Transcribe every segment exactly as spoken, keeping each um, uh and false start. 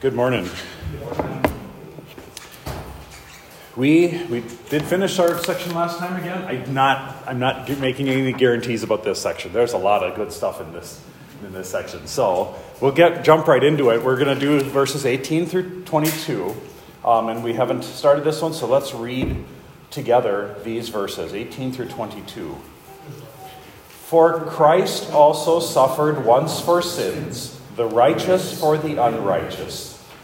Good morning. We we did finish our section last time again. I'm not I'm not making any guarantees about this section. There's a lot of good stuff in this in this section. So we'll get jump right into it. We're going to do verses eighteen through twenty-two, um, and we haven't started this one. So let's read together these verses eighteen through twenty-two. For Christ also suffered once for sins, the righteous for the unrighteous,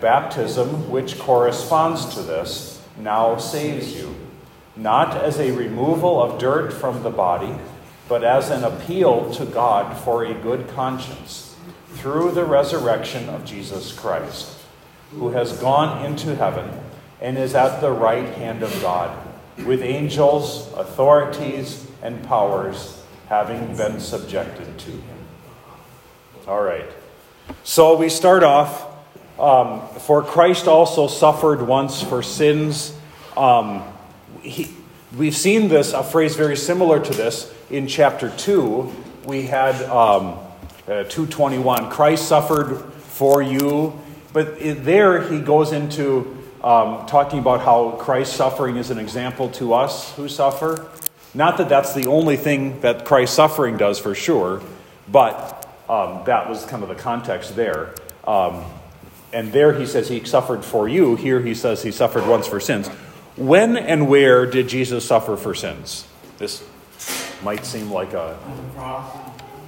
Baptism, which corresponds to this, now saves you, not as a removal of dirt from the body, but as an appeal to God for a good conscience, through the resurrection of Jesus Christ, who has gone into heaven and is at the right hand of God, with angels, authorities, and powers having been subjected to him. All right. So we start off, um, for Christ also suffered once for sins. Um, he, we've seen this, a phrase very similar to this, in chapter two. We had um, uh, two twenty-one, Christ suffered for you. But it, there he goes into um, talking about how Christ's suffering is an example to us who suffer. Not that that's the only thing that Christ's suffering does for sure, but Um, that was kind of the context there. Um, and there he says he suffered for you. Here he says he suffered once for sins. When and where did Jesus suffer for sins? This might seem like a... On the cross.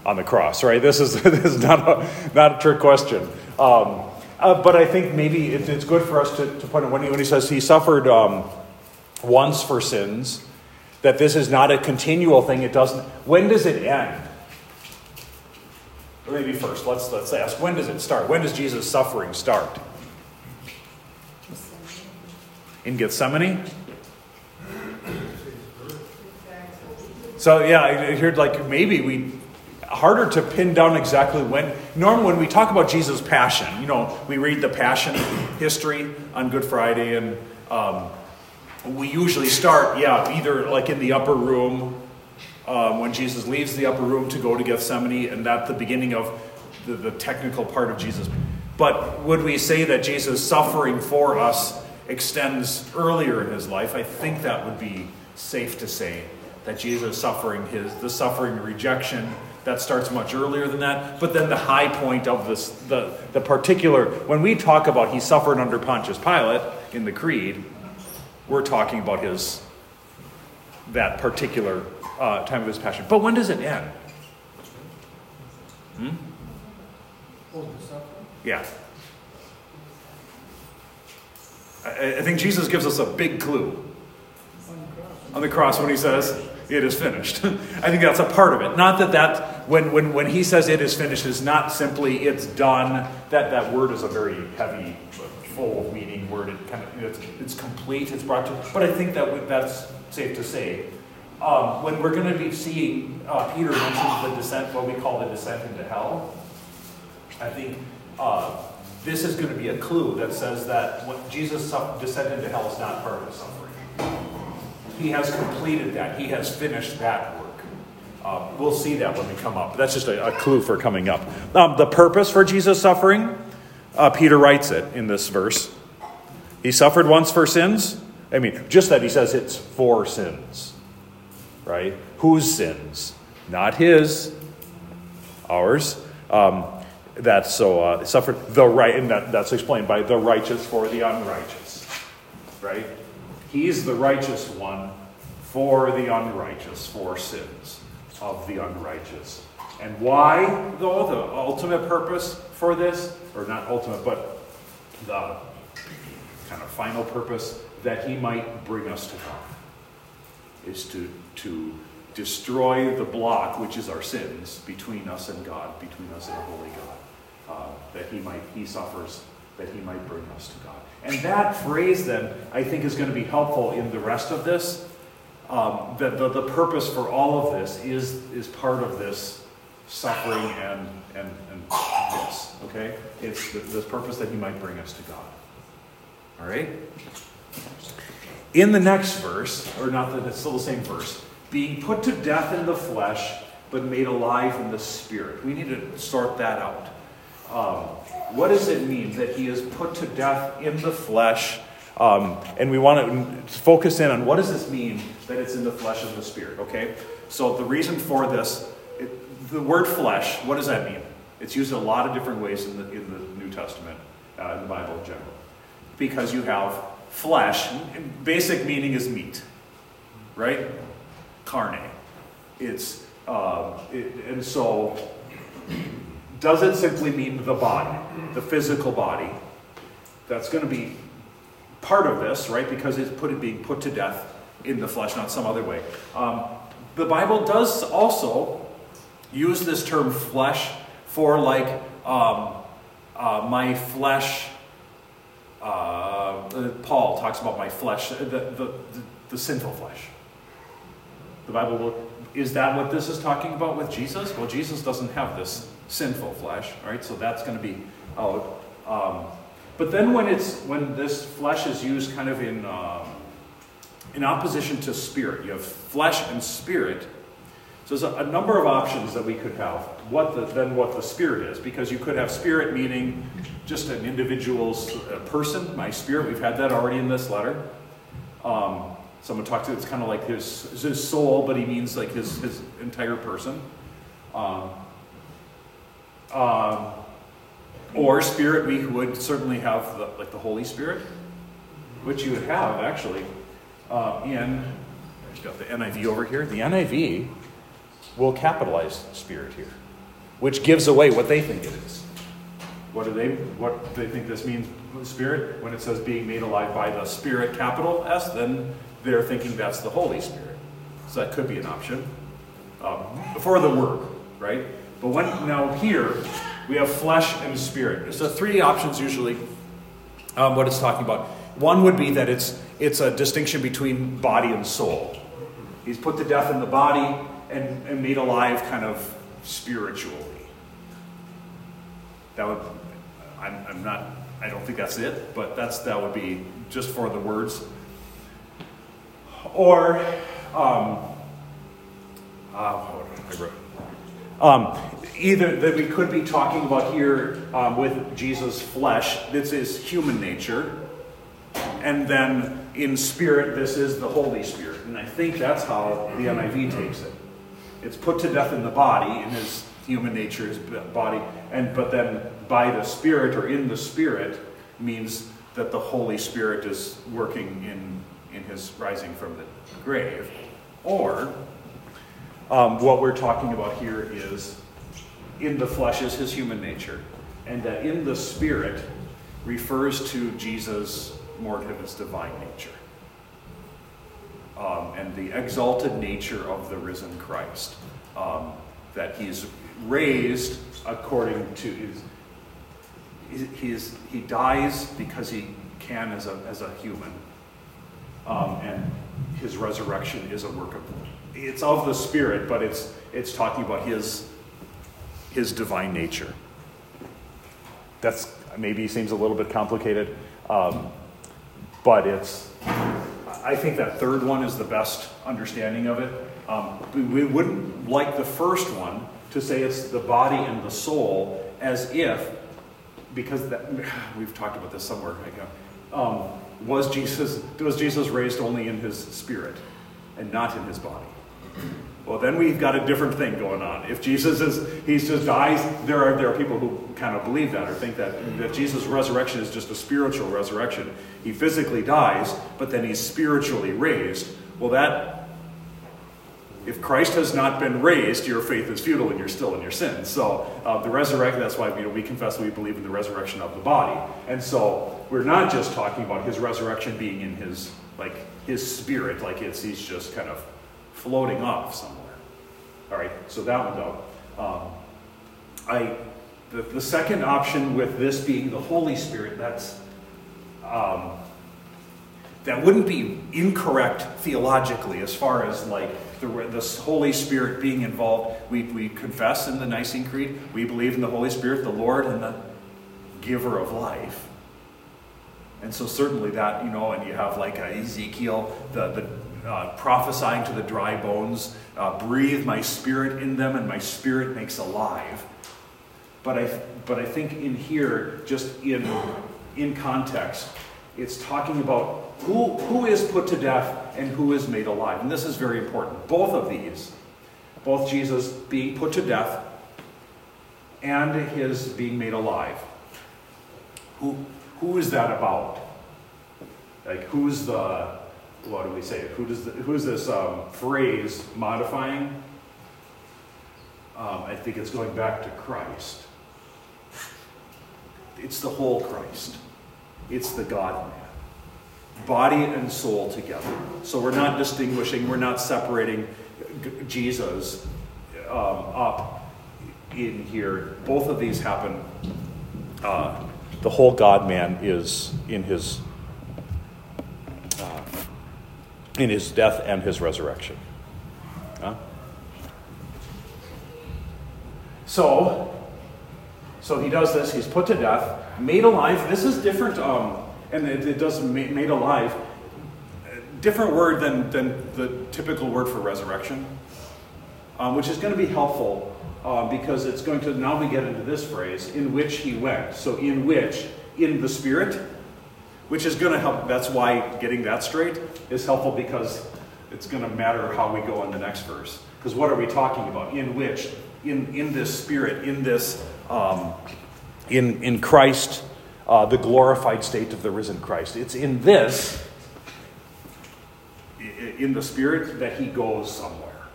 On the cross, right? This is, this is not a not a trick question. Um, uh, but I think maybe it, it's good for us to, to point out when he, when he says he suffered um, once for sins, that this is not a continual thing. It doesn't... When does it end? Maybe first, let's let's ask, when does it start? When does Jesus' suffering start? In Gethsemane? So, yeah, I heard like maybe we, harder to pin down exactly when. Normally when we talk about Jesus' passion, you know, we read the passion history on Good Friday, and um, we usually start, yeah, either like in the upper room, Um, when Jesus leaves the upper room to go to Gethsemane, and that's the beginning of the, the technical part of Jesus. But would we say that Jesus' suffering for us extends earlier in his life? I think that would be safe to say that Jesus' suffering, his the suffering rejection, that starts much earlier than that. But then the high point of this, the, the particular, when we talk about he suffered under Pontius Pilate in the Creed, we're talking about his, that particular Uh, time of his passion. But when does it end? Hmm? Yeah. I, I think Jesus gives us a big clue. On the cross when he says, it is finished. I think that's a part of it. Not that that, when, when, when he says it is finished, is not simply it's done. That that word is a very heavy, full of meaning word. It kind of, it's, it's complete, it's brought to, but I think that that's safe to say. Um, when we're going to be seeing, uh, Peter mentions the descent, what we call the descent into hell. I think uh, this is going to be a clue that says that when Jesus' descent into hell is not part of his suffering. He has completed that. He has finished that work. Um, we'll see that when we come up. That's just a, a clue for coming up. Um, the purpose for Jesus' suffering, uh, Peter writes it in this verse. He suffered once for sins. I mean, just that he says it's for sins. Right? Whose sins? Not his. Ours. Um, that's so uh, suffered the right, and that, that's explained by the righteous for the unrighteous. Right? He's the righteous one for the unrighteous, for sins of the unrighteous. And why, though, the ultimate purpose for this, or not ultimate, but the kind of final purpose, that he might bring us to God, is to to destroy the block, which is our sins, between us and God, between us and the holy God, uh, that he might, he suffers that he might bring us to God. And that phrase then, I think, is going to be helpful in the rest of this. Um, the, the, the purpose for all of this is, is part of this suffering and, and, and this, okay? It's the, the purpose that he might bring us to God. All right? In the next verse, or not that it's still the same verse, being put to death in the flesh, but made alive in the spirit. We need to sort that out. Um, what does it mean that he is put to death in the flesh? Um, and we want to focus in on what does this mean that it's in the flesh and the spirit, okay? So the reason for this, it, the word flesh, what does that mean? It's used in a lot of different ways in the, in the New Testament, uh, in the Bible in general. Because you have flesh, basic meaning is meat, right? Carne. It's, uh, it, and so doesn't simply mean the body, the physical body. That's going to be part of this, right? Because it's put, being put to death in the flesh, not some other way. Um, the Bible does also use this term flesh for like um, uh, my flesh. Uh, Paul talks about my flesh, the, the, the sinful flesh. The Bible will, is that what this is talking about with Jesus? Well, Jesus doesn't have this sinful flesh, right? So that's going to be out. Um, But then when it's when this flesh is used kind of in um, in opposition to spirit, you have flesh and spirit. So there's a, a number of options that we could have. What the, then what the spirit is, because you could have spirit meaning just an individual's uh, person. My spirit, we've had that already in this letter. Um, someone talked to it's kind of like his his soul, but he means like his his entire person. Um. um Or spirit, we would certainly have the, like the Holy Spirit, which you would have actually uh, in. I've got the N I V over here. The N I V will capitalize spirit here, which gives away what they think it is. What do they? What do they think this means? Spirit. When it says being made alive by the Spirit, capital S, then they're thinking that's the Holy Spirit. So that could be an option um, for the word, right? But when now here. We have flesh and spirit. So three options usually um, what it's talking about. One would be that it's it's a distinction between body and soul. He's put to death in the body and, and made alive kind of spiritually. That would, I'm, I'm not, I don't think that's it, but that's that would be just for the words. Or, um, uh, I wrote Um, either that we could be talking about here um, with Jesus' flesh, this is human nature, and then in spirit, this is the Holy Spirit. And I think that's how the N I V takes it. It's put to death in the body, in his human nature, his body, and but then by the Spirit or in the Spirit means that the Holy Spirit is working in, in his rising from the grave. Or... Um, what we're talking about here is in the flesh is his human nature, and that in the spirit refers to Jesus more to his divine nature um, and the exalted nature of the risen Christ, um, that he's raised according to his, his, his he dies because he can as a as a human, um, and his resurrection is a work of it's of the Spirit, but it's it's talking about his his divine nature. That's maybe seems a little bit complicated, um, but it's. I think that third one is the best understanding of it. Um, we wouldn't like the first one to say it's the body and the soul, as if because that, we've talked about this somewhere. I um, was Jesus was Jesus raised only in his spirit and not in his body? Well, then we've got a different thing going on. If Jesus is, he just dies, there are there are people who kind of believe that or think that, that Jesus' resurrection is just a spiritual resurrection. He physically dies, but then he's spiritually raised. Well, that, if Christ has not been raised, your faith is futile and you're still in your sins. So uh, the resurrection, that's why you know, we confess we believe in the resurrection of the body. And so we're not just talking about his resurrection being in his, like his spirit, like it's he's just kind of floating off somewhere. All right, so that one though, um, I The, the second option, with this being the Holy Spirit, that's um, that wouldn't be incorrect theologically as far as like the, the Holy Spirit being involved. We, we confess in the Nicene Creed, we believe in the Holy Spirit, the Lord and the giver of life. And so certainly that, you know, and you have like a Ezekiel, the, the Uh, prophesying to the dry bones, uh, breathe my spirit in them and my spirit makes alive. But I, but I think in here, just in in context, it's talking about who who is put to death and who is made alive. And this is very important. Both of these, both Jesus being put to death and his being made alive. Who who is that about? Like who's the What do we say? Who does the, who is this um, phrase modifying? Um, I think it's going back to Christ. It's the whole Christ. It's the God-man, body and soul together. So we're not distinguishing. We're not separating Jesus um, up in here. Both of these happen. Uh, the whole God-man is in his. In his death and his resurrection. Huh? So, so he does this. He's put to death, made alive. This is different, um, and it, it does made, made alive. Different word than, than the typical word for resurrection, um, which is going to be helpful uh, because it's going to now we get into this phrase, in which he went. So in which, in the Spirit. Which is going to help. That's why getting that straight is helpful, because it's going to matter how we go in the next verse. Because what are we talking about? In which, in in this Spirit, in this, um, in in Christ, uh, the glorified state of the risen Christ. It's in this, in the Spirit, that he goes somewhere.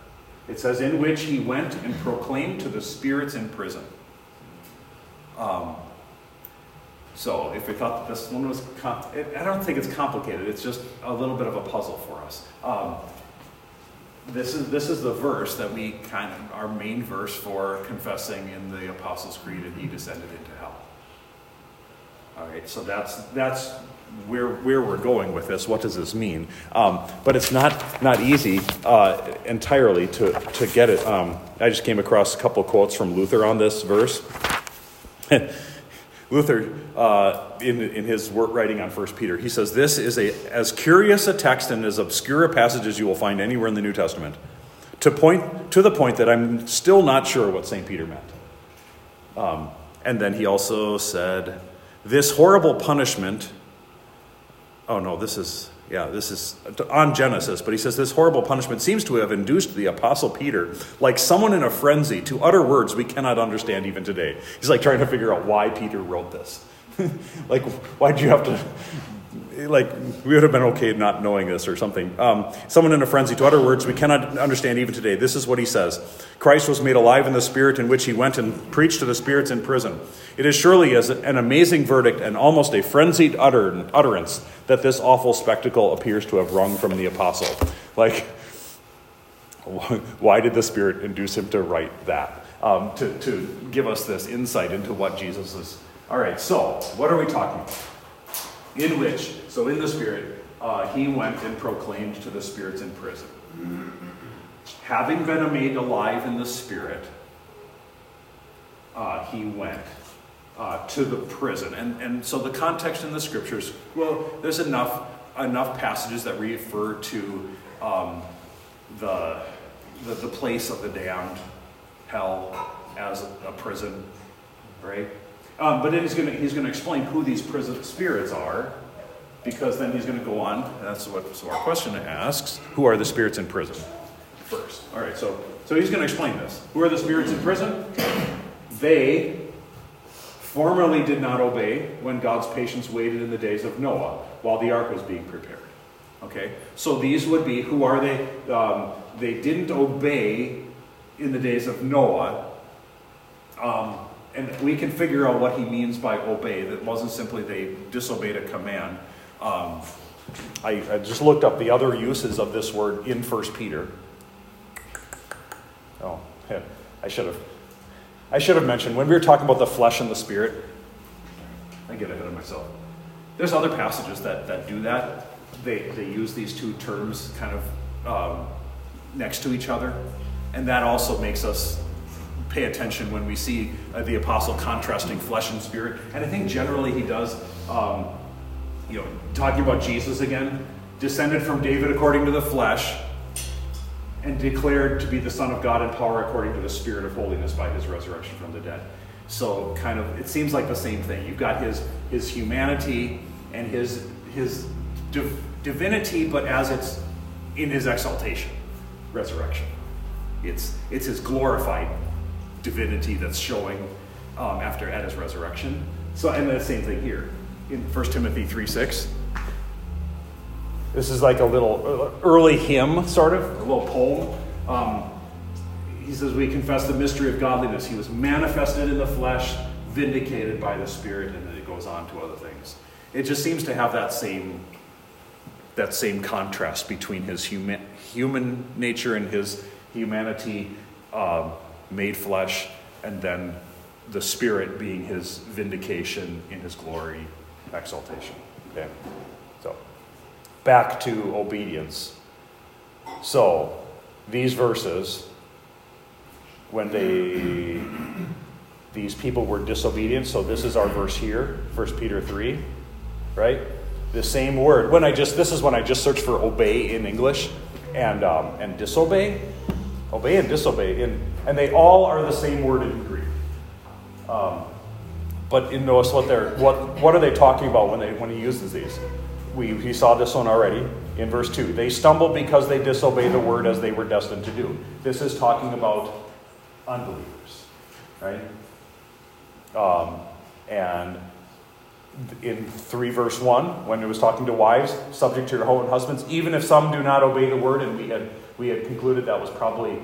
It says, in which he went and proclaimed to the spirits in prison. Um. So if we thought that this one was, comp- I don't think it's complicated. It's just a little bit of a puzzle for us. Um, this is this is the verse that we kind of, our main verse for confessing in the Apostles' Creed, and he descended into hell. All right, so that's that's where where we're going with this. What does this mean? Um, but it's not not easy uh, entirely to to get it. Um, I just came across a couple quotes from Luther on this verse. Luther, uh, in, in his work writing on First Peter, he says, this is a as curious a text and as obscure a passage as you will find anywhere in the New Testament, to point to the point that I'm still not sure what Saint Peter meant. Um, and then he also said, this horrible punishment, oh no, this is, yeah, this is on Genesis, but he says, this horrible punishment seems to have induced the Apostle Peter, like someone in a frenzy, to utter words we cannot understand even today. He's like trying to figure out why Peter wrote this. Like, why'd you have to, like, we would have been okay not knowing this or something. Um, someone in a frenzy to utter words we cannot understand even today. This is what he says. Christ was made alive in the Spirit in which he went and preached to the spirits in prison. It is surely as an amazing verdict and almost a frenzied utter, utterance that this awful spectacle appears to have wrung from the apostle. Like, why did the Spirit induce him to write that? Um, to, to give us this insight into what Jesus is. All right, so what are we talking about? In which, so in the Spirit, uh, he went and proclaimed to the spirits in prison. Having been made alive in the Spirit, uh, he went uh, to the prison. And, and so the context in the scriptures, well, there's enough enough passages that refer to um, the, the the place of the damned, hell, as a prison, right? Um, but then he's going to he's going to explain who these prison spirits are, because then he's going to go on. That's what so our question asks: who are the spirits in prison? First, all right. So so he's going to explain this. Who are the spirits in prison? They formerly did not obey when God's patience waited in the days of Noah while the ark was being prepared. Okay. So these would be who are they? Um, they didn't obey in the days of Noah. Um, And we can figure out what he means by obey. That wasn't simply they disobeyed a command. Um, I, I just looked up the other uses of this word in First Peter. Oh, I should have. I should have mentioned, when we were talking about the flesh and the spirit, I get ahead of myself. There's other passages that, that do that. They they use these two terms kind of um, next to each other. And that also makes us pay attention when we see uh, the apostle contrasting flesh and spirit. And I think generally he does, um, you know, talking about Jesus again, descended from David according to the flesh and declared to be the Son of God in power according to the Spirit of holiness by his resurrection from the dead. So kind of, it seems like the same thing. You've got his his humanity and his his div- divinity, but as it's in his exaltation, resurrection. It's it's his glorified divinity that's showing um, after at his resurrection. So, and the same thing here in First Timothy three six. This is like a little early hymn, sort of, a little poem. Um, he says, we confess the mystery of godliness. He was manifested in the flesh, vindicated by the Spirit, and then it goes on to other things. It just seems to have that same that same contrast between his human, human nature and his humanity uh, made flesh, and then the Spirit being his vindication in his glory, exaltation. Okay. So, back to obedience. So, these verses, when they, these people were disobedient, so this is our verse here, First Peter three, right? The same word. When I just, this is when I just searched for obey in English and um, and disobey, obey and disobey, and and they all are the same word in Greek. Um, but you notice what they're what what are they talking about when they when he uses these? We he saw this one already in verse two. They stumbled because they disobeyed the word as they were destined to do. This is talking about unbelievers, right? Um, and in three verse one, when it was talking to wives, subject to your own husbands, even if some do not obey the word, and we had we had concluded that was probably,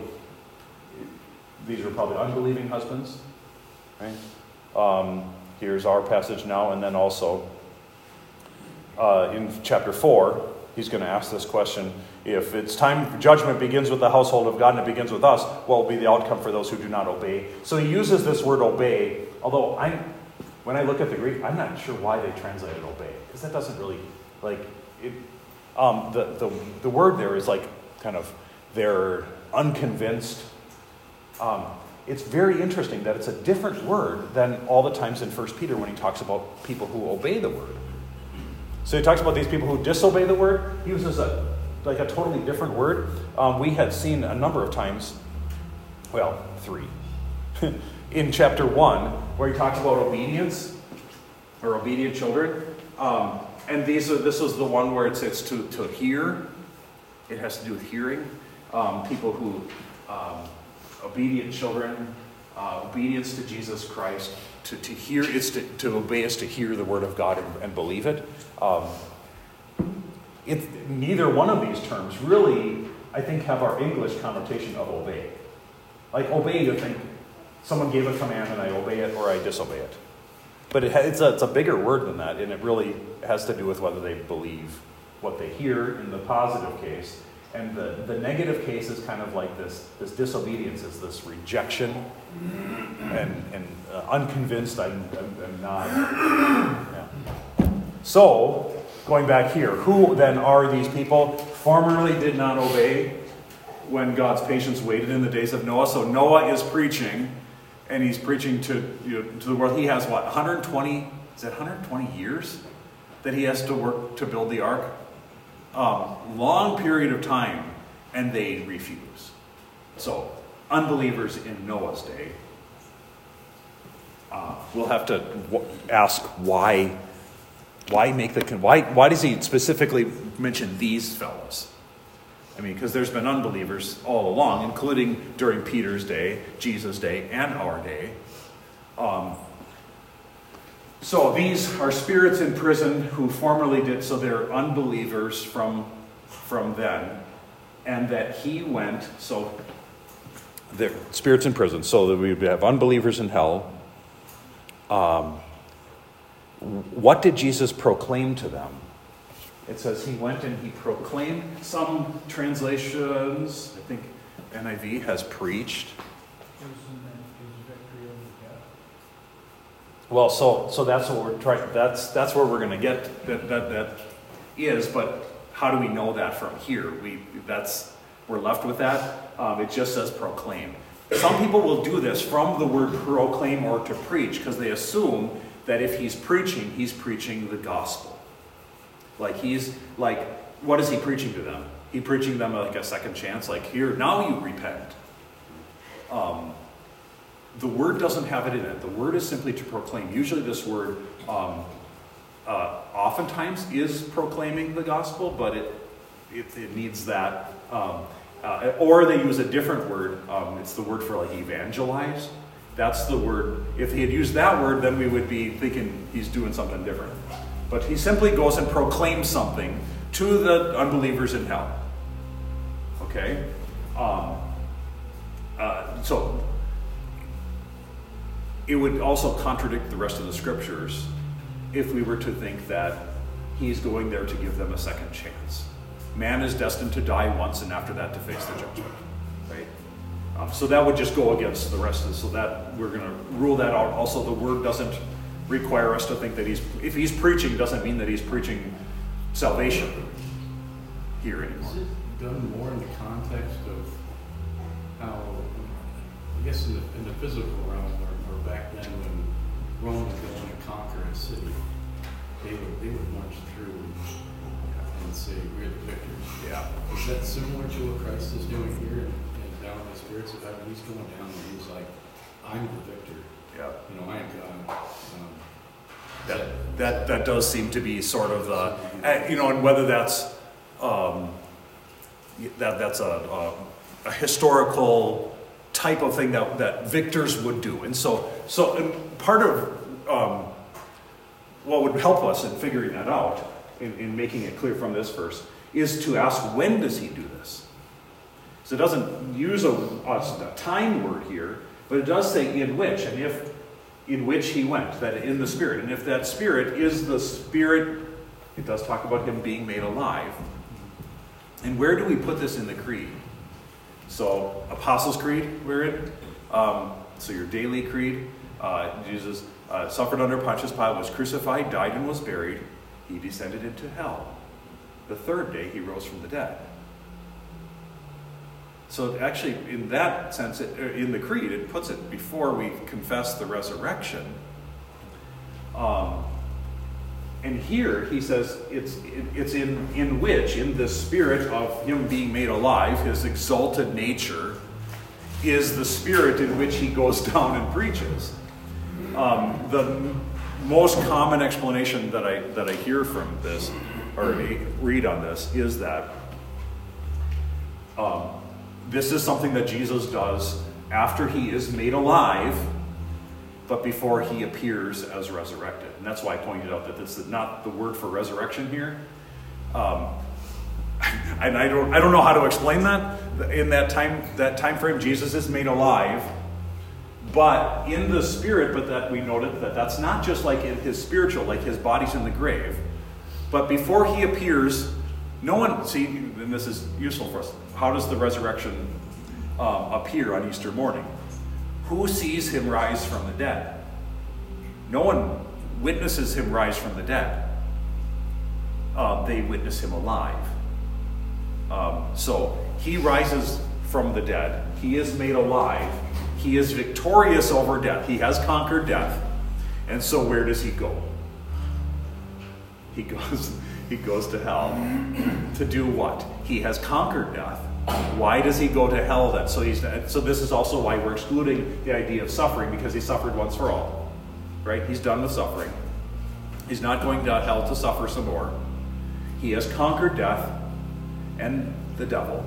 these were probably unbelieving husbands, right? Um, here's our passage now, and then also Uh, in chapter four, he's going to ask this question. If it's time, judgment begins with the household of God and it begins with us, what will be the outcome for those who do not obey? So he uses this word obey, although I'm, when I look at the Greek, I'm not sure why they translated obey, because that doesn't really, like, it, um, the, the the word there is like kind of, they're unconvinced. Um, it's very interesting that it's a different word than all the times in First Peter when he talks about people who obey the word. So he talks about these people who disobey the word. He uses a like a totally different word. Um, we had seen a number of times, well, three, in chapter one, where he talks about obedience or obedient children. Um, and these are this is the one where it says to to hear. It has to do with hearing. Um, people who um, obedient children, uh, obedience to Jesus Christ. To, to hear is to, to obey is to hear the word of God and, and believe it. Um, it. Neither one of these terms really, I think, have our English connotation of obey. Like obey, you think someone gave a command and I obey it or I disobey it. But it, it's, a, it's a bigger word than that, and it really has to do with whether they believe what they hear in the positive case. And the, the negative case is kind of like this, this disobedience is this rejection and, and uh, unconvinced I'm, I'm, I'm not. Yeah. So, going back here, who then are these people? Formerly did not obey when God's patience waited in the days of Noah. So Noah is preaching, and he's preaching to, you know, to the world. He has what, one hundred twenty, is it one hundred twenty years that he has to work to build the ark? Um, long period of time, and they refuse. So, unbelievers in Noah's day. Uh, we'll have to w- ask why. Why make the why? Why does he specifically mention these fellows? I mean, because there's been unbelievers all along, including during Peter's day, Jesus' day, and our day. Um, So these are spirits in prison who formerly did, so they're unbelievers from, from then. And that he went, so they're spirits in prison, so that we have unbelievers in hell. Um, what did Jesus proclaim to them? It says he went and he proclaimed. Some translations, I think N I V has preached. Well, so so that's what we're trying. That's that's where we're going to get that, that that is. But how do we know that from here? We that's we're left with that. Um, it just says proclaim. Some people will do this from the word proclaim or to preach because they assume that if he's preaching, he's preaching the gospel. Like he's like, what is he preaching to them? He preaching them like a second chance. Like here, now you repent. Um. The word doesn't have it in it. The word is simply to proclaim. Usually this word um, uh, oftentimes is proclaiming the gospel, but it it, it needs that. Um, uh, or they use a different word. Um, it's the word for like evangelize. That's the word. If he had used that word, then we would be thinking he's doing something different. But he simply goes and proclaims something to the unbelievers in hell. Okay? Um, uh, so... It would also contradict the rest of the scriptures if we were to think that he's going there to give them a second chance. Man is destined to die once and after that to face the judgment, right? Um, so that would just go against the rest of this. So that we're going to rule that out. Also, the word doesn't require us to think that he's, if he's preaching, doesn't mean that he's preaching salvation here anymore. Is it done more in the context of how, I guess in the, in the physical realm, back then when Rome was going to conquer a city, they would, they would march through and say, we're the victors. Yeah. Is that similar to what Christ is doing here and, and down in the spirits of heaven? He's going down and he's like, I'm the victor. Yeah. You know, I am God. Um, that, that, that, that does seem to be sort of the, you know, and whether that's, um, that that's a, a, a historical type of thing that, that victors would do. And so so and part of um, what would help us in figuring that out, in, in making it clear from this verse, is to ask, when does he do this? So it doesn't use a, a time word here, but it does say in which, and if in which he went, that in the Spirit. And if that Spirit is the Spirit, it does talk about him being made alive. And where do we put this in the creed? So, Apostles' Creed, we're in. Um, so your daily creed, uh, Jesus uh, suffered under Pontius Pilate, was crucified, died, and was buried. He descended into hell. The third day, he rose from the dead. So actually, in that sense, it, in the creed, it puts it before we confess the resurrection. Um, and here, he says, it's it, it's in, in which, in the spirit of him being made alive, his exalted nature, is the spirit in which he goes down and preaches. Um, the most common explanation that I that I hear from this, or read on this, is that um, this is something that Jesus does after he is made alive, but before he appears as resurrected. And that's why I pointed out that that's not the word for resurrection here. Um, and I don't I don't know how to explain that. In that time that time frame, Jesus is made alive, but in the spirit, but that we noted that that's not just like in his spiritual, like his body's in the grave. But before he appears, no one, see, and this is useful for us, how does the resurrection um, appear on Easter morning? Who sees him rise from the dead? No one witnesses him rise from the dead. Uh, they witness him alive. Um, so he rises from the dead. He is made alive. He is victorious over death. He has conquered death. And so where does he go? He goes, he goes to hell. To do what? He has conquered death. Why does he go to hell then? So he's so this is also why we're excluding the idea of suffering, because he suffered once for all, right? He's done with suffering. He's not going to hell to suffer some more. He has conquered death and the devil,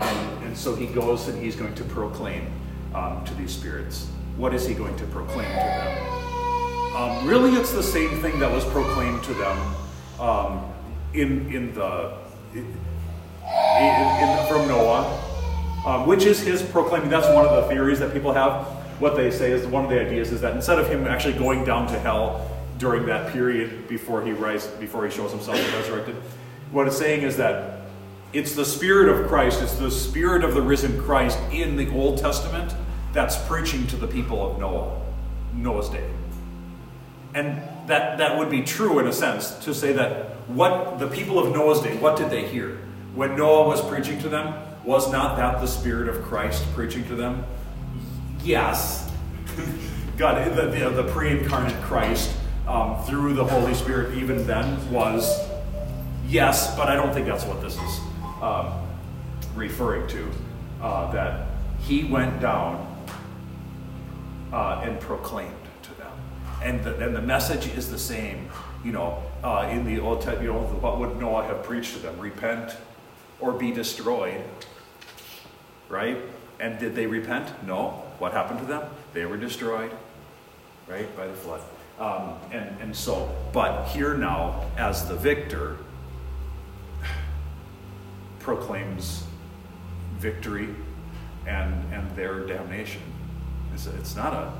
and, and so he goes and he's going to proclaim um, to these spirits. What is he going to proclaim to them? Um, really, it's the same thing that was proclaimed to them um, in in the. It, In, in, from Noah, um, which is his proclaiming. That's one of the theories that people have. What they say is, one of the ideas is that instead of him actually going down to hell during that period before he rise, before he shows himself resurrected, what it's saying is that it's the Spirit of Christ, it's the Spirit of the risen Christ in the Old Testament that's preaching to the people of Noah, Noah's day. And that, that would be true in a sense, to say that what the people of Noah's day, what did they hear? When Noah was preaching to them, was not that the Spirit of Christ preaching to them? Yes. God, the, the, the pre-incarnate Christ um, through the Holy Spirit even then was, yes, but I don't think that's what this is um, referring to. Uh, that he went down uh, and proclaimed to them. And the, and the message is the same, you know, uh, in the Old Testament, you know, what would Noah have preached to them? Repent or be destroyed, right? And did they repent? No. What happened to them? They were destroyed, right, by the flood. Um, and, and so, but here now, as the victor, proclaims victory and and their damnation. It's, it's not a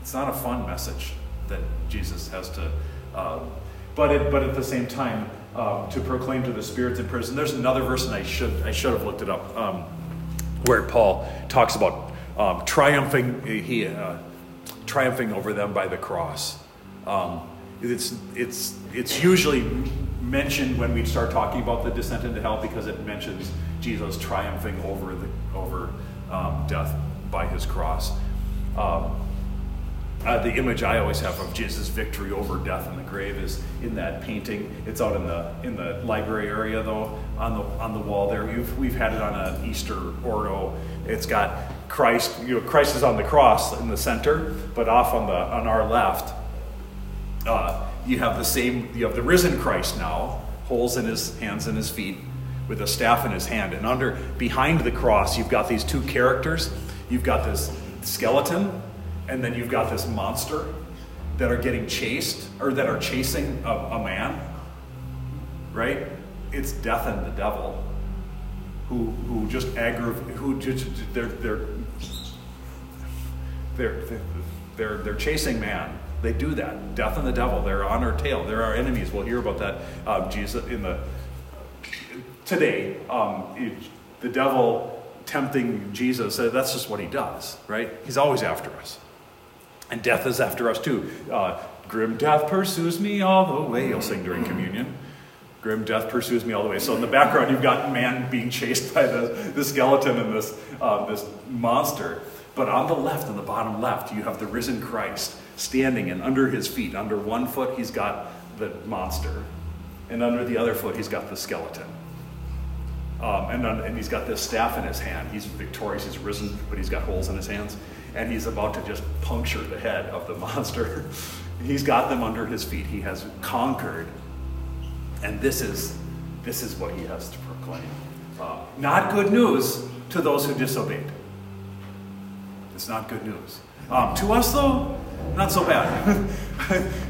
it's not a fun message that Jesus has to, um, but it, but at the same time um, to proclaim to the spirits in prison. There's another verse, and I should I should have looked it up, um, where Paul talks about um, triumphing he uh, triumphing over them by the cross. Um, it's it's it's usually mentioned when we start talking about the descent into hell because it mentions Jesus triumphing over the over um, death by his cross. Um, uh, the image I always have of Jesus' victory over death in the grave is in that painting. It's out in the in the library area though, on the on the wall there. You've, we've had it on an Easter Ordo. It's got Christ. You know, Christ is on the cross in the center, but off on the on our left, uh, you have the same. You have the risen Christ now, holes in his hands and his feet, with a staff in his hand. And under, behind the cross, you've got these two characters. You've got this skeleton, and then you've got this monster that are getting chased, or that are chasing a, a man, right? It's death and the devil, who who just aggravate, who just, they're, they're, they're, they're, they're chasing man. They do that. Death and the devil, they're on our tail. They're our enemies. We'll hear about that, uh, Jesus, in the, Today, um, it, the devil tempting Jesus, uh, that's just what he does, right? He's always after us. And death is after us too. Uh, Grim death pursues me all the way. You'll sing during communion. Grim death pursues me all the way. So in the background, you've got man being chased by the, the skeleton and this, uh, this monster. But on the left, on the bottom left, you have the risen Christ standing, and under his feet, under one foot, he's got the monster. And under the other foot, he's got the skeleton. Um, and, and he's got this staff in his hand. He's victorious, he's risen, but he's got holes in his hands. And he's about to just puncture the head of the monster. He's got them under his feet. He has conquered. And this is this is what he has to proclaim. Um, not good news to those who disobeyed. It's not good news. Um, to us, though, not so bad.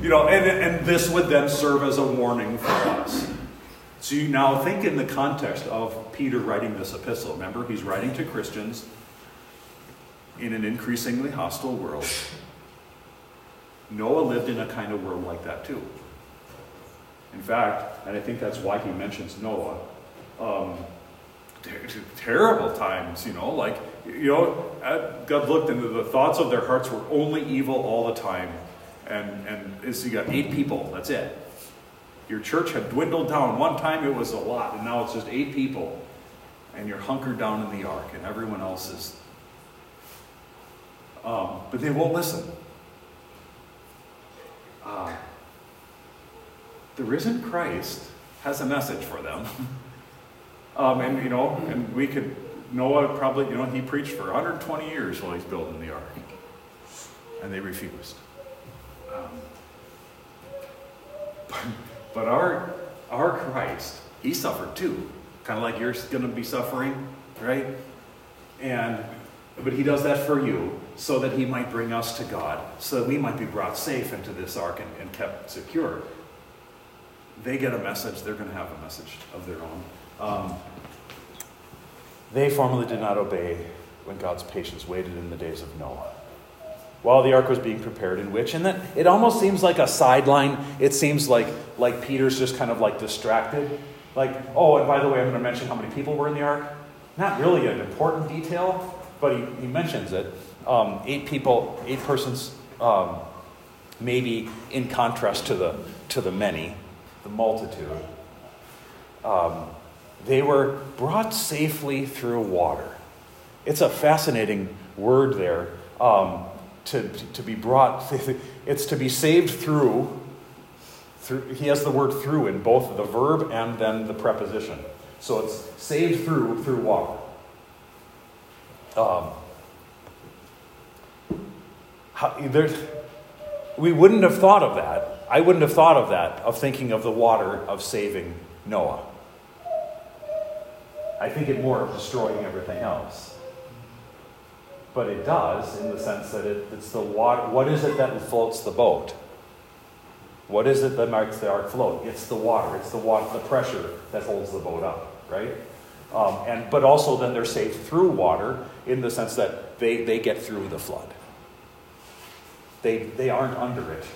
You know, and, and this would then serve as a warning for us. So you now think in the context of Peter writing this epistle. Remember, he's writing to Christians in an increasingly hostile world. Noah lived in a kind of world like that too. In fact, and I think that's why he mentions Noah, um, ter- ter- terrible times, you know, like, you know, God looked into the thoughts of their hearts were only evil all the time. And, and so you got eight people, that's it. Your church had dwindled down. One time it was a lot, and now it's just eight people. And you're hunkered down in the ark, and everyone else is... Um, but they won't listen. Uh, the risen Christ has a message for them. um, and, you know, and we could... Noah probably, you know, he preached for one hundred twenty years while he's building the ark. And they refused. Um, but... But our our Christ, he suffered too, kind of like you're going to be suffering, right? And but he does that for you so that he might bring us to God, so that we might be brought safe into this ark and, and kept secure. They get a message. They're going to have a message of their own. Um, they formerly did not obey when God's patience waited in the days of Noah, while the ark was being prepared, in which, and then it almost seems like a sideline. It seems like like Peter's just kind of like distracted. Like, oh, and by the way, I'm going to mention how many people were in the ark. Not really an important detail, but he, he mentions it. Um, eight people, eight persons um, maybe in contrast to the to the many, the multitude, um, they were brought safely through water. It's a fascinating word there. Um, to to be brought, it's to be saved through. Through, he has the word "through" in both the verb and then the preposition. So it's saved through through water. Um, how, there's, we wouldn't have thought of that. I wouldn't have thought of that, of thinking of the water of saving Noah. I think it more of destroying everything else. But it does, in the sense that it, it's the water. What is it that floats the boat? What is it that makes the ark float? It's the water. It's the water, the pressure that holds the boat up, right? Um, and but also then they're saved through water, in the sense that they, they get through the flood. They they aren't under it.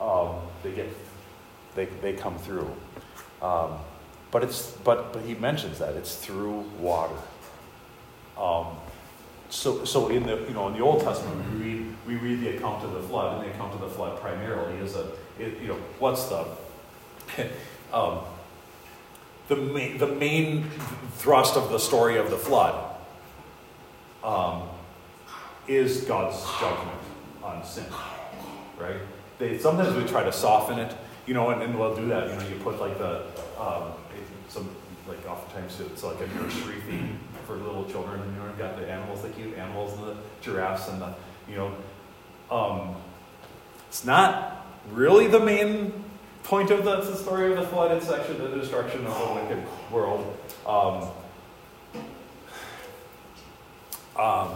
Um, they get they they come through. Um, but it's but but he mentions that it's through water. Um, So, so in the you know in the Old Testament we read we read the account of the flood, and the account of the flood primarily is a it, you know what's the um, the main the main thrust of the story of the flood um, is God's judgment on sin, right? They, sometimes we try to soften it, you know, and, and we'll do that. You know, you put like the um, some like oftentimes it's like a nursery theme for little children, and you know, you've got the animals, the cute animals, and the giraffes, and the, you know, um, it's not really the main point of the, the story of the flood. It's actually the destruction of the wicked world. Um, um,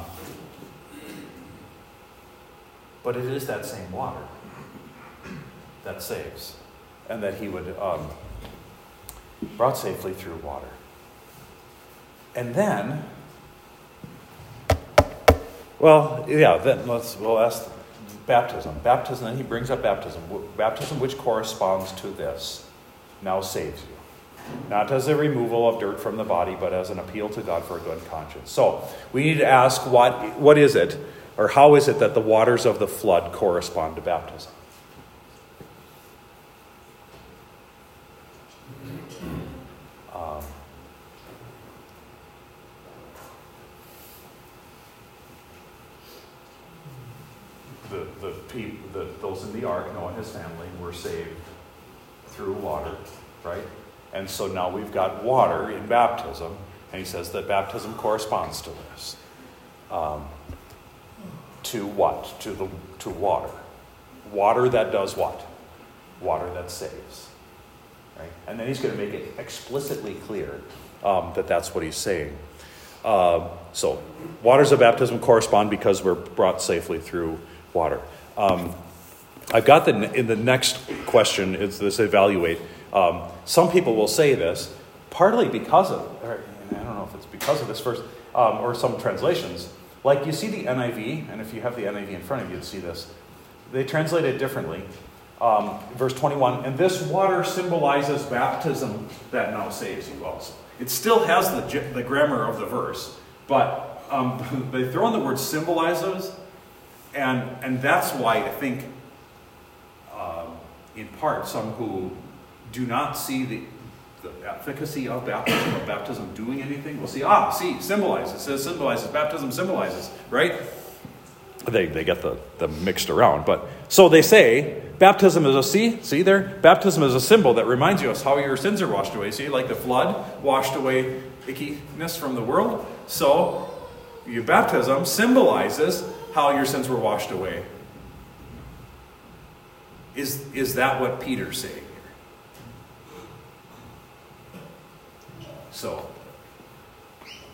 but it is that same water that saves, and that he would um, brought safely through water. And then, well, yeah, then let's, we'll ask baptism. Baptism, then he brings up baptism. Baptism which corresponds to this, now saves you. Not as a removal of dirt from the body, but as an appeal to God for a good conscience. So we need to ask, what what is it, or how is it that the waters of the flood correspond to baptism? In the ark, Noah and his family were saved through water, right? And so now we've got water in baptism, and he says that baptism corresponds to this. Um, to what? To the to water. Water that does what? Water that saves, right? And then he's going to make it explicitly clear um, that that's what he's saying. Uh, so waters of baptism correspond because we're brought safely through water. Um, I've got the in the next question is this evaluate. Um, some people will say this partly because of, or I don't know if it's because of this verse, um, or some translations. Like you see the N I V, and if you have the N I V in front of you, you'd see this. They translate it differently. Um, verse twenty-one, and this water symbolizes baptism that now saves you also. It still has the the grammar of the verse, but um, they throw in the word symbolizes, and and that's why I think, in part, some who do not see the, the efficacy of baptism, of baptism doing anything, will see, ah, see, symbolizes. It says symbolizes. Baptism symbolizes, right? They they get the, the mixed around. But so they say, baptism is a, see, see there? Baptism is a symbol that reminds you of how your sins are washed away. See, like the flood washed away ickiness from the world. So your baptism symbolizes how your sins were washed away. Is is that what Peter's saying here? So,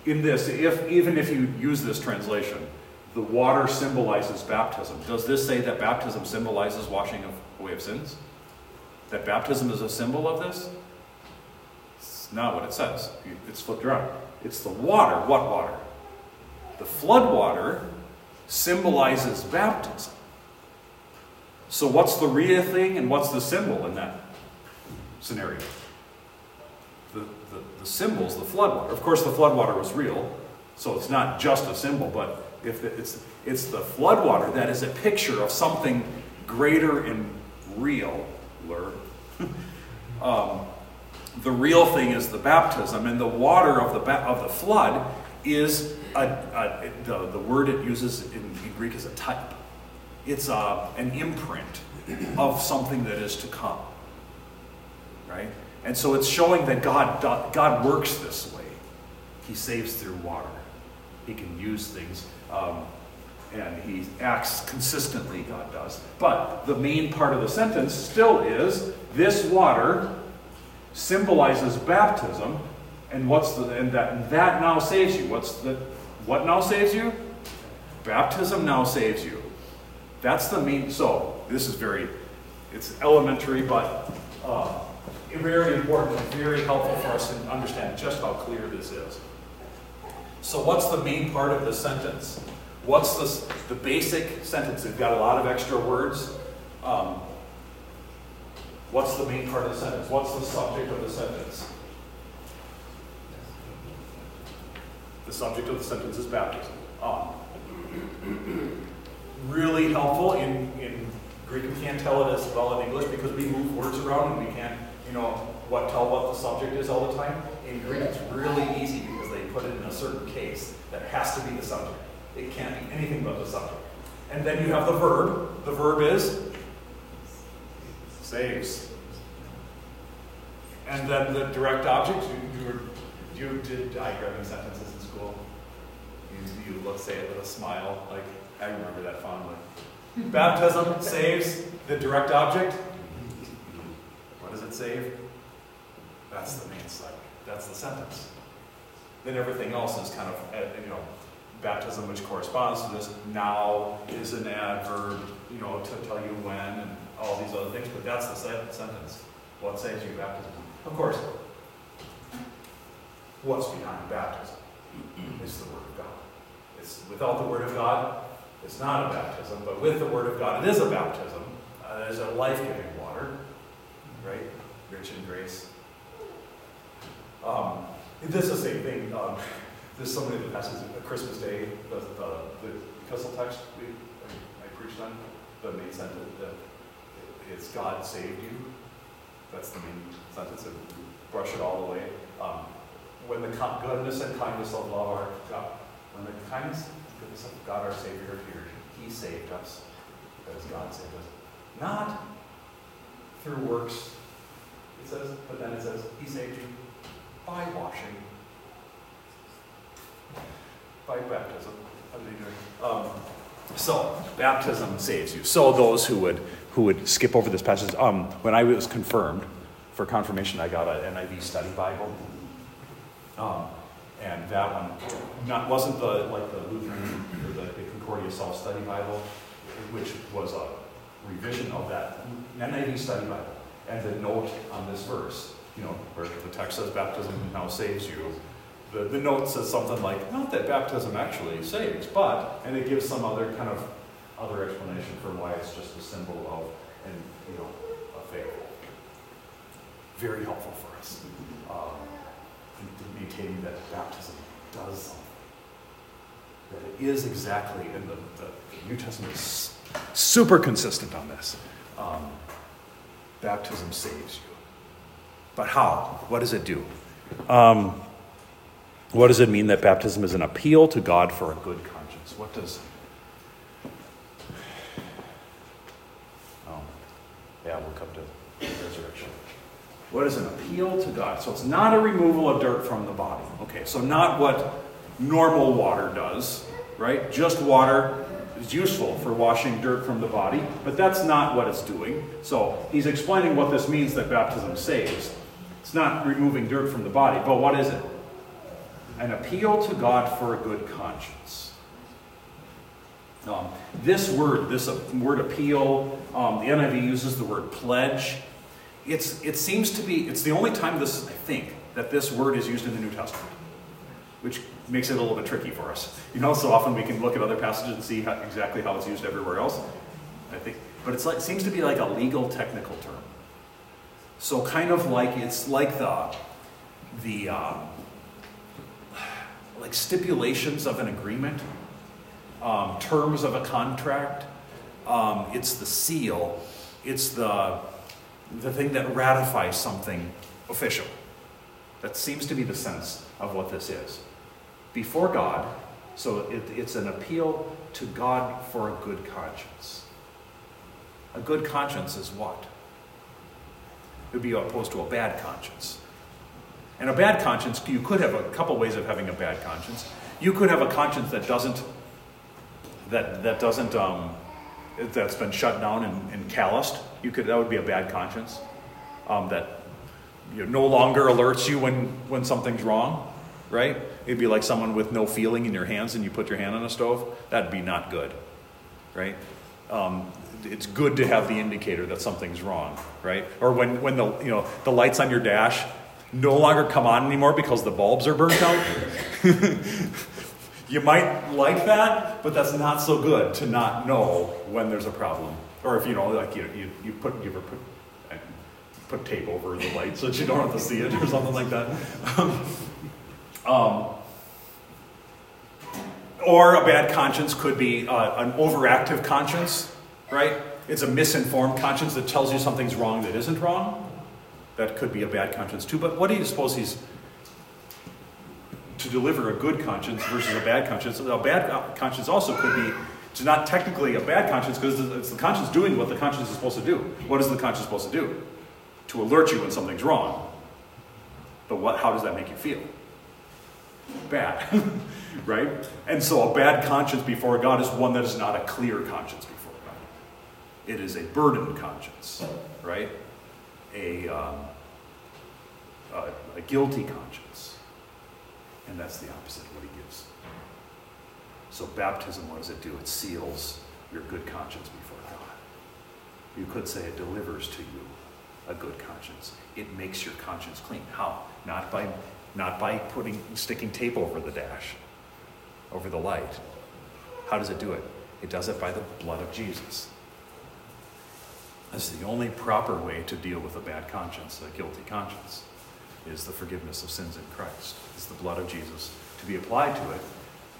in this, if even if you use this translation, the water symbolizes baptism. Does this say that baptism symbolizes washing of, away of sins? That baptism is a symbol of this? It's not what it says. It's flipped around. It's the water. What water? The flood water symbolizes baptism. So what's the real thing and what's the symbol in that scenario? The, the, the symbol's the floodwater. Of course, the floodwater was real, so it's not just a symbol, but If it's, it's the flood water that is a picture of something greater and realer. um, the real thing is the baptism, and the water of the ba- of the flood is a, a the the word it uses in, in Greek is a type. It's a an imprint of something that is to come. Right? And so it's showing that God God works this way. He saves through water. He can use things, um, and he acts consistently, God does. But the main part of the sentence still is, this water symbolizes baptism, and what's the and that and that now saves you. What's the what now saves you? Baptism now saves you. That's the main. So this is very, it's elementary, but uh, very important and very helpful for us to understand just how clear this is. So what's the main part of this sentence? What's this, the basic sentence? We've got a lot of extra words. Um, what's the main part of the sentence? What's the subject of the sentence? The subject of the sentence is baptism. Um, really helpful in, in Greek. We can't tell it as well in English because we move words around and we can't, you know, what tell what the subject is all the time. In Greek, it's really easy because they put it in a certain case that has to be the subject. It can't be anything but the subject. And then you have the verb. The verb is saves. And then the direct object, you, you, were, you did diagramming sentences in school. You, you look, say it with a smile. Like, I remember that fondly. Baptism saves the direct object. What does it save? That's the main site. That's the sentence. Then everything else is kind of, you know, baptism, which corresponds to this, now is an adverb, you know, to tell you when and all these other things, but that's the sentence. What saves you? Baptism. Of course, what's behind baptism is the Word of God. It's without the Word of God, it's not a baptism, but with the Word of God, it is a baptism. Uh, it is a life-giving water, right? Rich in grace. Um, this is the same thing. Um, There's somebody that passes a Christmas Day, the the, the epistle text we, I, I preached on, the main sentence that is God saved you. That's the main sentence. And brush it all away. Um, when the goodness and kindness of love are God, when the kindness and goodness of God our Savior appeared, He saved us. That is, God saved us, not through works. It says, but then it says He saved you by washing. By baptism. Um, so, baptism saves you. So those who would who would skip over this passage, um, when I was confirmed, for confirmation I got an N I V study Bible. Um, and that one not wasn't the like the Lutheran or the, the Concordia Self-Study Bible, which was a revision of that N I V study Bible. And the note on this verse, you know, where the text says baptism now saves you. The, the note says something like, not that baptism actually saves, but, and it gives some other kind of other explanation for why it's just a symbol of, and you know, a faith. Very helpful for us. Um, maintaining that baptism does something. That it is exactly, and the, the New Testament is super consistent on this. Um, baptism saves you. But how? What does it do? Um... What does it mean that baptism is an appeal to God for a good conscience? What does... Oh, yeah, we'll come to resurrection. What is an appeal to God? So it's not a removal of dirt from the body. Okay, so not what normal water does, right? Just water is useful for washing dirt from the body, but that's not what it's doing. So he's explaining what this means that baptism saves. It's not removing dirt from the body, but what is it? An appeal to God for a good conscience. Um, this word, this word appeal, um, the N I V uses the word pledge. It's it seems to be, it's the only time this, I think, that this word is used in the New Testament, which makes it a little bit tricky for us. You know, so often we can look at other passages and see how, exactly how it's used everywhere else, I think. But it's like, it seems to be like a legal technical term. So kind of like, it's like the, the, uh, like stipulations of an agreement, um, terms of a contract. Um, it's the seal. It's the the thing that ratifies something official. That seems to be the sense of what this is. Before God, so it, it's an appeal to God for a good conscience. A good conscience is what? It would be opposed to a bad conscience. And a bad conscience, you could have a couple ways of having a bad conscience. You could have a conscience that doesn't, that that doesn't, um, that's been shut down and, and calloused. You could, that would be a bad conscience. Um, that you know, no longer alerts you when, when something's wrong, right? It'd be like someone with no feeling in your hands and you put your hand on a stove. That'd be not good, right? Um, it's good to have the indicator that something's wrong, right? Or when, when the you know the lights on your dash no longer come on anymore because the bulbs are burnt out. You might like that, but that's not so good to not know when there's a problem. Or if you know, like you you, you put you ever put put tape over the light so that you don't have to see it or something like that. Um, um, or a bad conscience could be uh, an overactive conscience, right? It's a misinformed conscience that tells you something's wrong that isn't wrong. That could be a bad conscience too. But what do you suppose he's to deliver a good conscience versus a bad conscience? A bad conscience also could be, it's not technically a bad conscience because it's the conscience doing what the conscience is supposed to do. What is the conscience supposed to do? To alert you when something's wrong. But what? How does that make you feel? Bad, right? And so a bad conscience before God is one that is not a clear conscience before God. It is a burdened conscience, right? A, um, a, a guilty conscience. And that's the opposite of what he gives. So baptism, what does it do? It seals your good conscience before God. You could say it delivers to you a good conscience. It makes your conscience clean. How? Not by not by putting sticking tape over the dash, over the light. How does it do it? It does it by the blood of Jesus. That's the only proper way to deal with a bad conscience, a guilty conscience, is the forgiveness of sins in Christ. It's the blood of Jesus to be applied to it.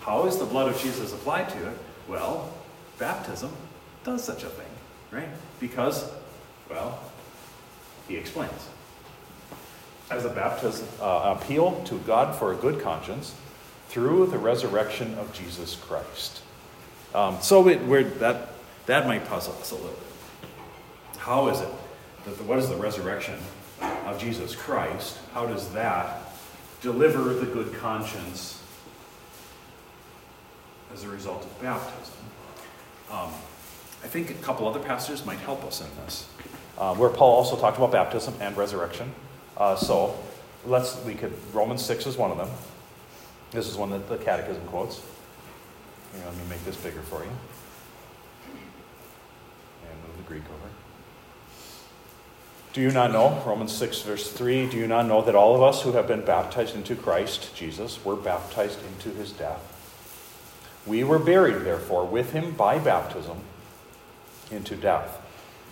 How is the blood of Jesus applied to it? Well, baptism does such a thing, right? Because, well, he explains. As a baptism uh, appeal to God for a good conscience through the resurrection of Jesus Christ. Um, so it, we're, that, that might puzzle us a little bit. How is it, that the, what is the resurrection of Jesus Christ? How does that deliver the good conscience as a result of baptism? Um, I think a couple other passages might help us in this, uh, where Paul also talked about baptism and resurrection. Uh, so let's we could Romans six is one of them. This is one that the Catechism quotes. Here, let me make this bigger for you, and move the Greek over. Do you not know, Romans six, verse three, do you not know that all of us who have been baptized into Christ Jesus were baptized into his death? We were buried, therefore, with him by baptism into death.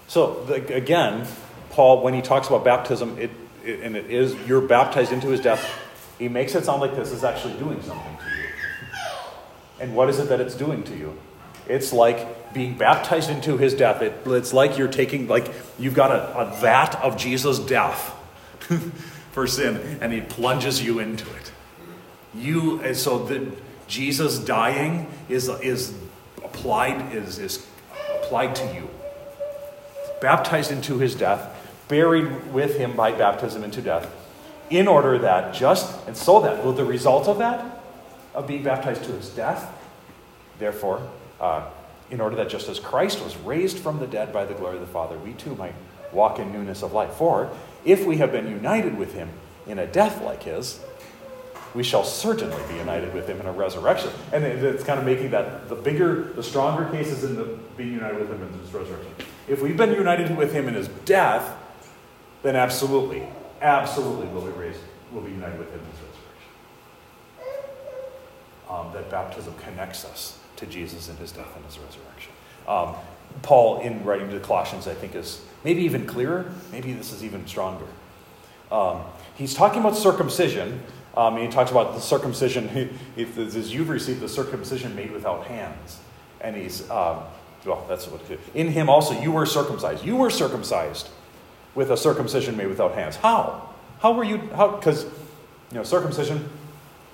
So, the, again, Paul, when he talks about baptism, it, it and it is, you're baptized into his death, he makes it sound like this is actually doing something to you. And what is it that it's doing to you? It's like being baptized into his death. It, it's like you're taking, like you've got a, a vat of Jesus' death for sin, and he plunges you into it. You, and so the Jesus dying is is applied is is applied to you. Baptized into his death, buried with him by baptism into death, in order that just and so that with the result of that of being baptized to his death, therefore. Uh, in order that just as Christ was raised from the dead by the glory of the Father, we too might walk in newness of life. For if we have been united with him in a death like his, we shall certainly be united with him in a resurrection. And it's kind of making that the bigger, the stronger case is in the being united with him in his resurrection. If we've been united with him in his death, then absolutely, absolutely we'll be raised, we'll be united with him in his resurrection. Um, that baptism connects us to Jesus in his death and his resurrection. Um, Paul, in writing to the Colossians, I think is maybe even clearer. Maybe this is even stronger. Um, he's talking about circumcision Um, and he talks about the circumcision. He, he says, you've received the circumcision made without hands. And he's, um, well, that's what it is. In him also you were circumcised. You were circumcised with a circumcision made without hands. How? How were you? How? Because, you know, circumcision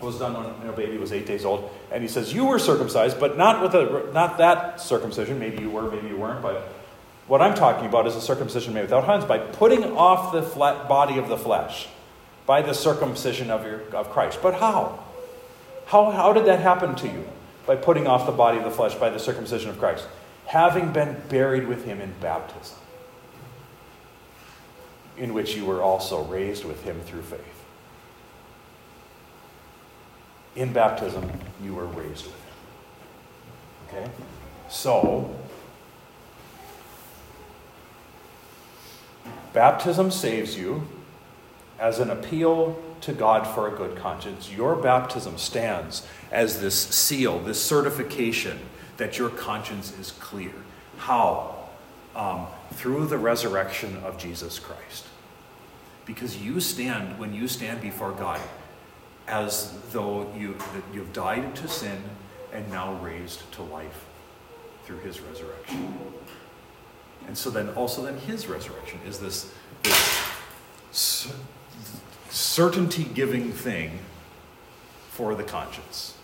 was done when a baby was eight days old. And he says, you were circumcised, but not with a, not that circumcision. Maybe you were, maybe you weren't. But what I'm talking about is a circumcision made without hands, by putting off the flat body of the flesh, by the circumcision of your of Christ. But how? How how did that happen to you? By putting off the body of the flesh, by the circumcision of Christ. Having been buried with him in baptism, in which you were also raised with him through faith. In baptism, you were raised with him. Okay? So, baptism saves you as an appeal to God for a good conscience. Your baptism stands as this seal, this certification that your conscience is clear. How? Um, through the resurrection of Jesus Christ. Because you stand, when you stand before God, as though you, you've died to sin and now raised to life through his resurrection. And so then also then his resurrection is this, this certainty-giving thing for the conscience.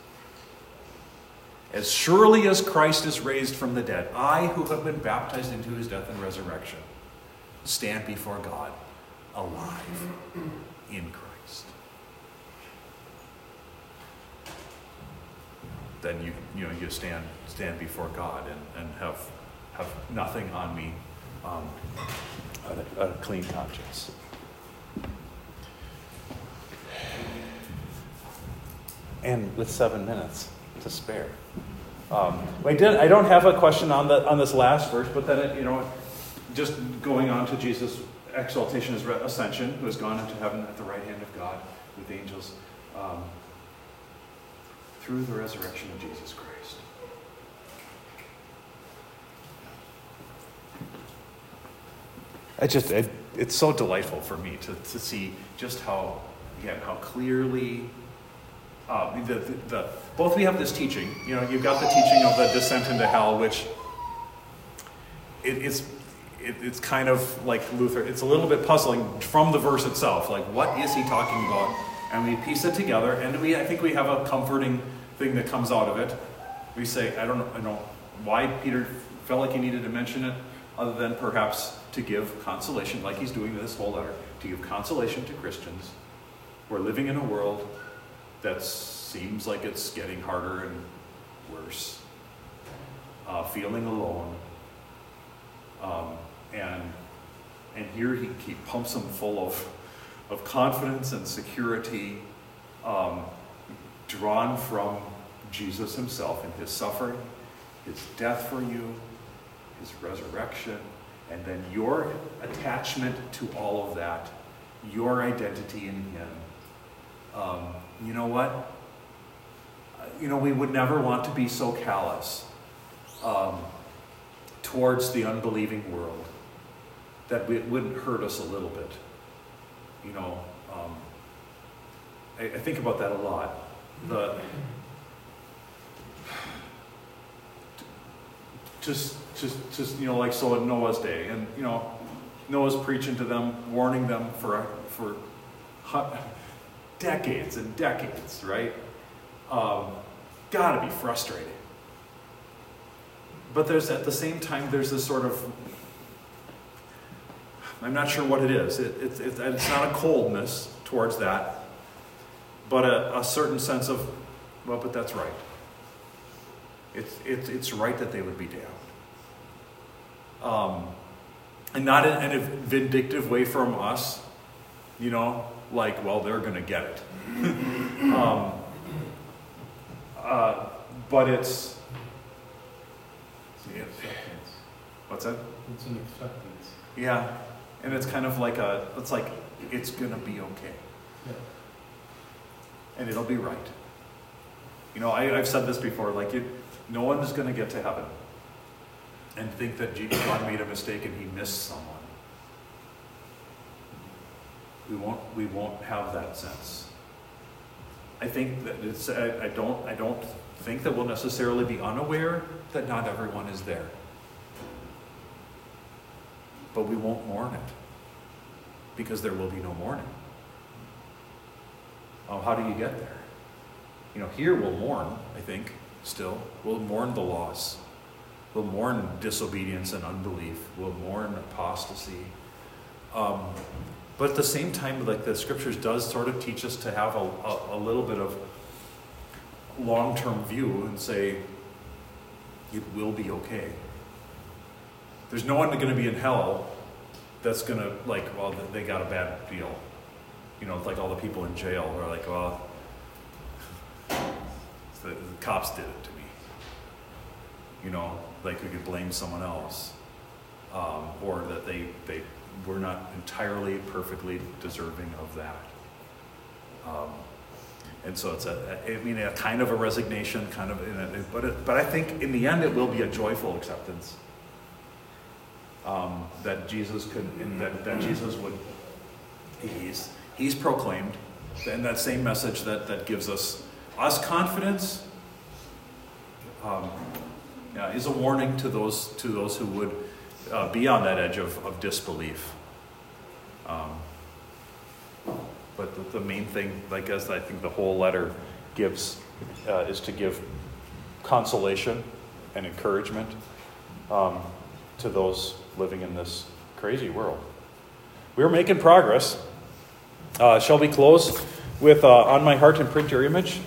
As surely as Christ is raised from the dead, I who have been baptized into his death and resurrection stand before God alive in Christ. Then you you know you stand stand before God and, and have have nothing on me, um, a, a clean conscience. And with seven minutes to spare, um, I did. I don't have a question on the on this last verse, but then it, you know, just going on to Jesus' exaltation, his ascension, who has gone into heaven at the right hand of God with angels, um, through the resurrection of Jesus Christ. I just, it, it's so delightful for me to to see just how, again, how clearly. Uh, the, the, the, both we have this teaching, you know, you've got the teaching of the descent into hell, which it, it's it, it's kind of like Luther. It's a little bit puzzling from the verse itself. Like, what is he talking about? And we piece it together, and we I think we have a comforting thing that comes out of it. We say, I don't know, I don't know why Peter felt like he needed to mention it, other than perhaps to give consolation, like he's doing this whole letter, to give consolation to Christians. We're living in a world that seems like it's getting harder and worse. Uh, feeling alone. Um, and and here he, he pumps them full of, of confidence and security, um, drawn from Jesus himself and his suffering, his death for you, his resurrection, and then your attachment to all of that, your identity in him. Um, You know what? You know, we would never want to be so callous um, towards the unbelieving world that it wouldn't hurt us a little bit. You know, um, I, I think about that a lot. The just, just, just you know, like so in Noah's day, and you know, Noah's preaching to them, warning them for for. Decades and decades, right? Um, gotta be frustrating. But there's at the same time, there's this sort of, I'm not sure what it is. It, it, it, it's not a coldness towards that, but a, a certain sense of, well, but that's right. It's it, it's right that they would be damned. Um, and not in, in a vindictive way from us, you know, like, well, they're going to get it. um, uh, but it's... It's acceptance. What's that? It's an acceptance. Yeah. And it's kind of like a... It's like, it's going to be okay. Yeah. And it'll be right. You know, I, I've said this before. Like, it, no one is going to get to heaven and think that God made a mistake and he missed someone. We won't, we won't have that sense. I think that it's, I, I don't, I don't think that we'll necessarily be unaware that not everyone is there. But we won't mourn it, because there will be no mourning. Oh, how do you get there? You know, here we'll mourn, I think, still. We'll mourn the loss. We'll mourn disobedience and unbelief. We'll mourn apostasy. Um, but at the same time, like the scriptures does sort of teach us to have a, a, a little bit of long-term view and say, it will be okay. There's no one going to be in hell that's going to, like, well, they got a bad deal. You know, it's like all the people in jail who are like, well, the, the cops did it to me. You know, like we could blame someone else. Um, or that they, they were not entirely, perfectly deserving of that. Um, and so it's a, I mean, a kind of a resignation, kind of, in a, but it, but I think in the end it will be a joyful acceptance. Um, that Jesus could, and that, that Jesus would, he's he's proclaimed, and that same message that, that gives us us confidence um, uh, is a warning to those to those who would uh, be on that edge of, of disbelief. Um, but the, the main thing, I guess, I think the whole letter gives uh, is to give consolation and encouragement um, to those living in this crazy world. We're making progress. Uh, shall we close with uh, On My Heart and Print Your Image?